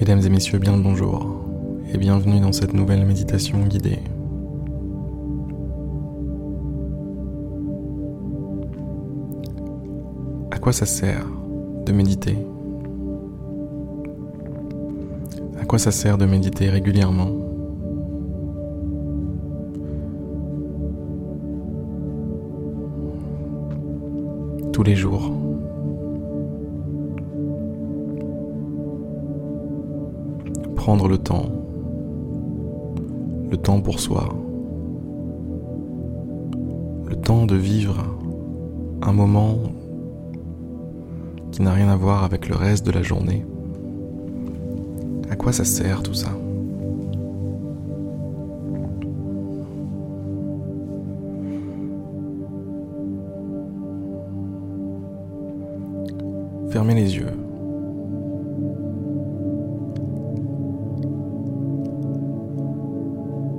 Mesdames et messieurs, bien le bonjour et bienvenue dans cette nouvelle méditation guidée. À quoi ça sert de méditer ? À quoi ça sert de méditer régulièrement ? Tous les jours. Prendre le temps pour soi, le temps de vivre un moment qui n'a rien à voir avec le reste de la journée. À quoi ça sert tout ça ? Fermez les yeux.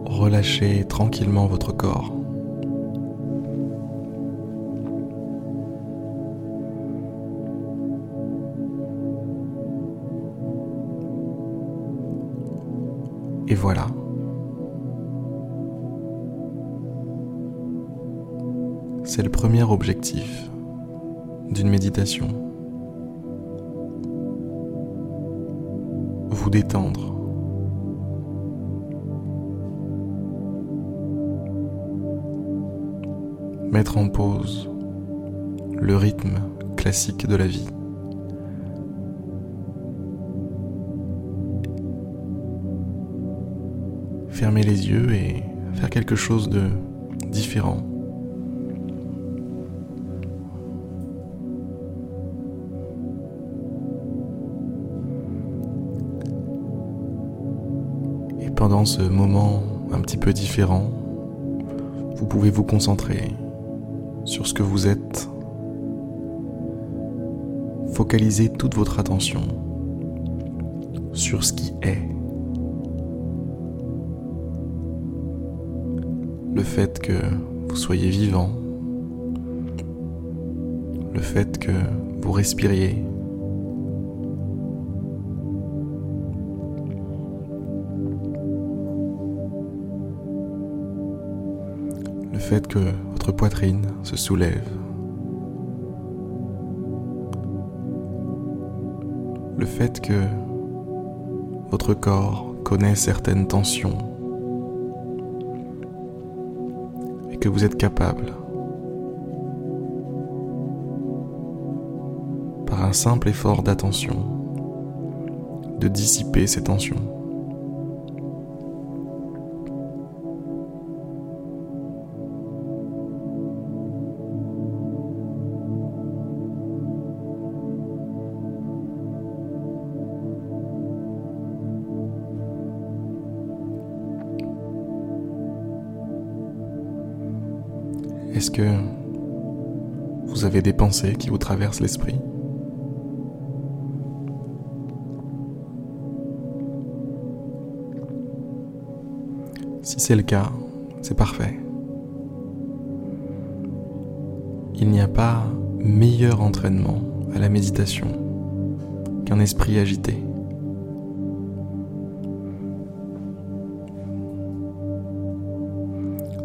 Relâchez tranquillement votre corps. Et voilà. C'est le premier objectif d'une méditation. Vous détendre. Mettre en pause le rythme classique de la vie . Fermer les yeux et faire quelque chose de différent . Et pendant ce moment un petit peu différent, vous pouvez vous concentrer sur ce que vous êtes, focalisez toute votre attention sur ce qui est. Le fait que vous soyez vivant, le fait que vous respiriez, le fait que votre poitrine se soulève, le fait que votre corps connaît certaines tensions et que vous êtes capable, par un simple effort d'attention, de dissiper ces tensions. Est-ce que vous avez des pensées qui vous traversent l'esprit ? Si c'est le cas, c'est parfait. Il n'y a pas meilleur entraînement à la méditation qu'un esprit agité.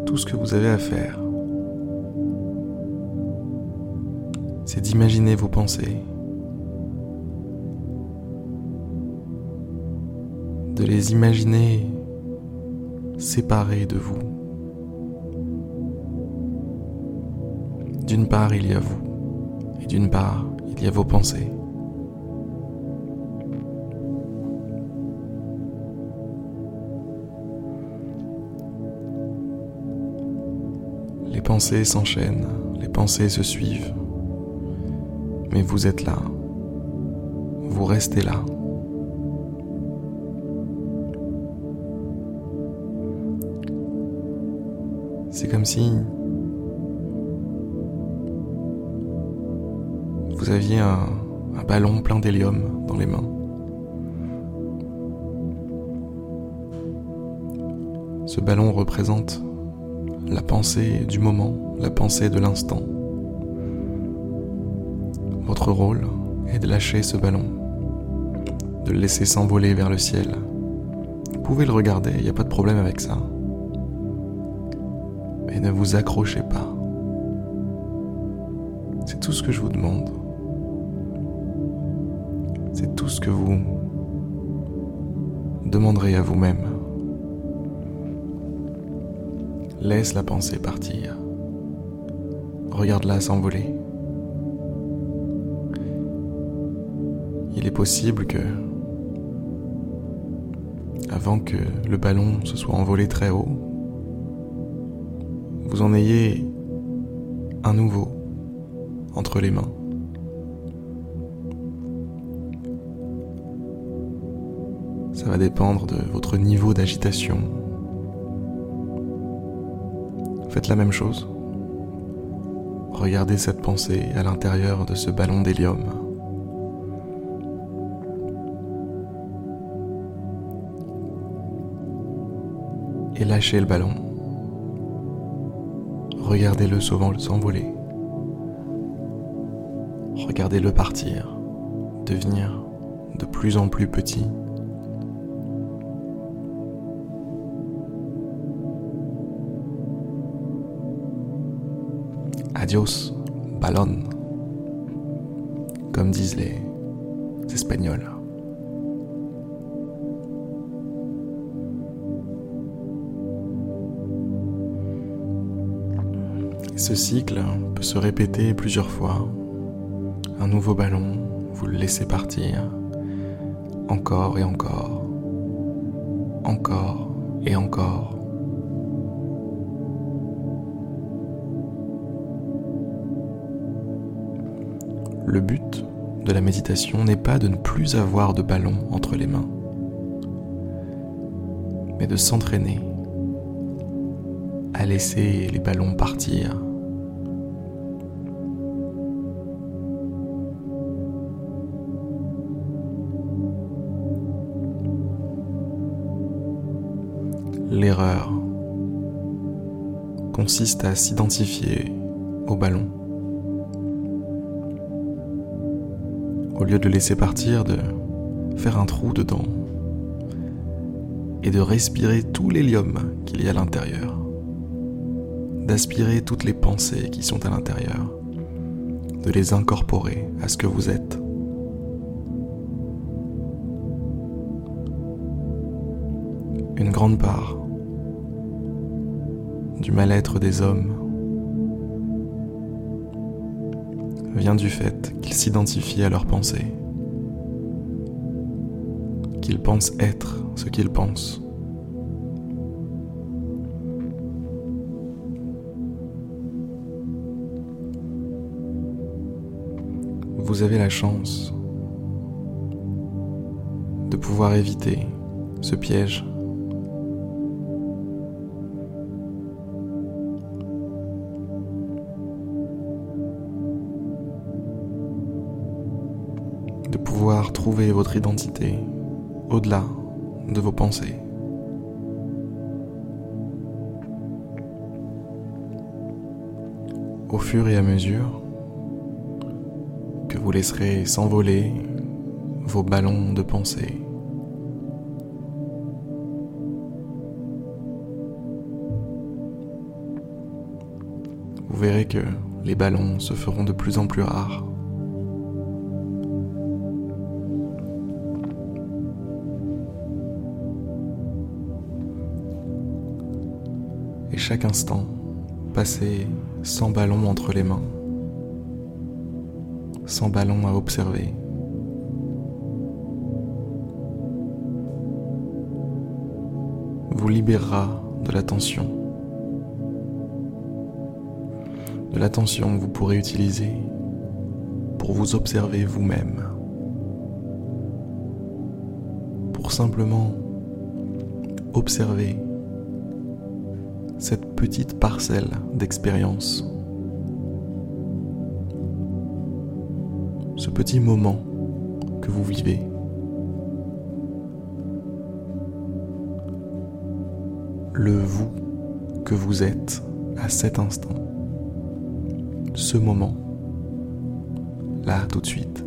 Tout ce que vous avez à faire, c'est d'imaginer vos pensées, de les imaginer séparées de vous. D'une part, il y a vous, et d'une part, il y a vos pensées. Les pensées s'enchaînent, les pensées se suivent. Mais vous êtes là, vous restez là. C'est comme si vous aviez un ballon plein d'hélium dans les mains. Ce ballon représente la pensée du moment, la pensée de l'instant. Votre rôle est de lâcher ce ballon, de le laisser s'envoler vers le ciel. Vous pouvez le regarder, il n'y a pas de problème avec ça. Mais ne vous accrochez pas. C'est tout ce que je vous demande. C'est tout ce que vous demanderez à vous-même. Laisse la pensée partir. Regarde-la s'envoler. Il est possible que, avant que le ballon se soit envolé très haut, vous en ayez un nouveau entre les mains. Ça va dépendre de votre niveau d'agitation. Faites la même chose. Regardez cette pensée à l'intérieur de ce ballon d'hélium. Et lâchez le ballon. Regardez-le souvent s'envoler. Regardez-le partir, devenir de plus en plus petit. Adios, ballon, comme disent les Espagnols. Ce cycle peut se répéter plusieurs fois. Un nouveau ballon, vous le laissez partir, encore et encore, encore et encore. Le but de la méditation n'est pas de ne plus avoir de ballon entre les mains, mais de s'entraîner à laisser les ballons partir. L'erreur consiste à s'identifier au ballon. Au lieu de le laisser partir, de faire un trou dedans et de respirer tout l'hélium qu'il y a à l'intérieur, d'aspirer toutes les pensées qui sont à l'intérieur, de les incorporer à ce que vous êtes. Une grande part du mal-être des hommes vient du fait qu'ils s'identifient à leurs pensées, qu'ils pensent être ce qu'ils pensent. Vous avez la chance de pouvoir éviter ce piège. De pouvoir trouver votre identité au-delà de vos pensées. Au fur et à mesure que vous laisserez s'envoler vos ballons de pensée, vous verrez que les ballons se feront de plus en plus rares. Et chaque instant, passez sans ballon entre les mains, sans ballon à observer. Vous libérera de la tension. De la tension que vous pourrez utiliser pour vous observer vous-même. Pour simplement observer cette petite parcelle d'expérience. Ce petit moment que vous vivez. Le vous que vous êtes à cet instant. Ce moment. Là, tout de suite.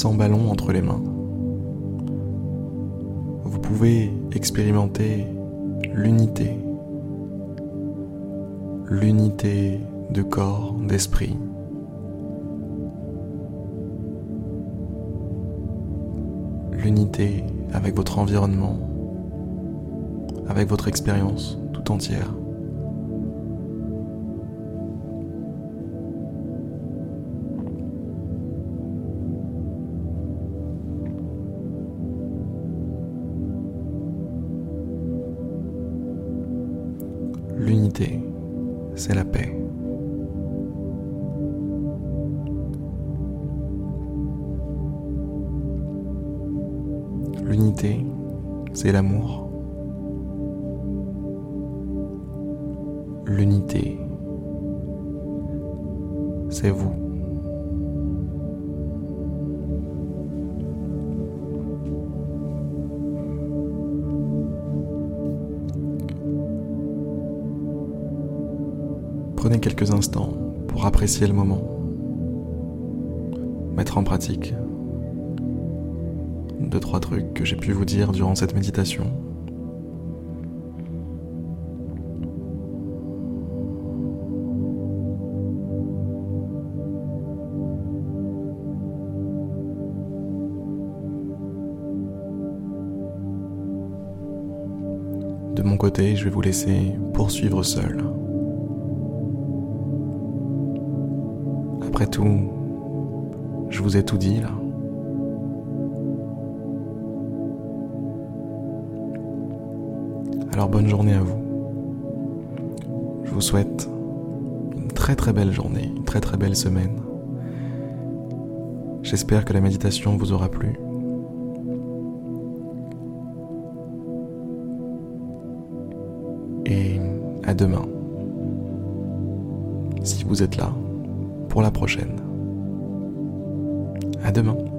sans ballon entre les mains. Vous pouvez expérimenter l'unité. L'unité de corps, d'esprit. L'unité avec votre environnement, avec votre expérience tout entière. L'unité, c'est la paix. L'unité, c'est l'amour. L'unité, c'est vous. Prenez quelques instants pour apprécier le moment, mettre en pratique 2-3 trucs que j'ai pu vous dire durant cette méditation. De mon côté, je vais vous laisser poursuivre seul. Après tout, je vous ai tout dit là. Alors bonne journée à vous. Je vous souhaite une très très belle journée, une très très belle semaine. J'espère que la méditation vous aura plu. Et à demain, si vous êtes là, pour la prochaine. À demain.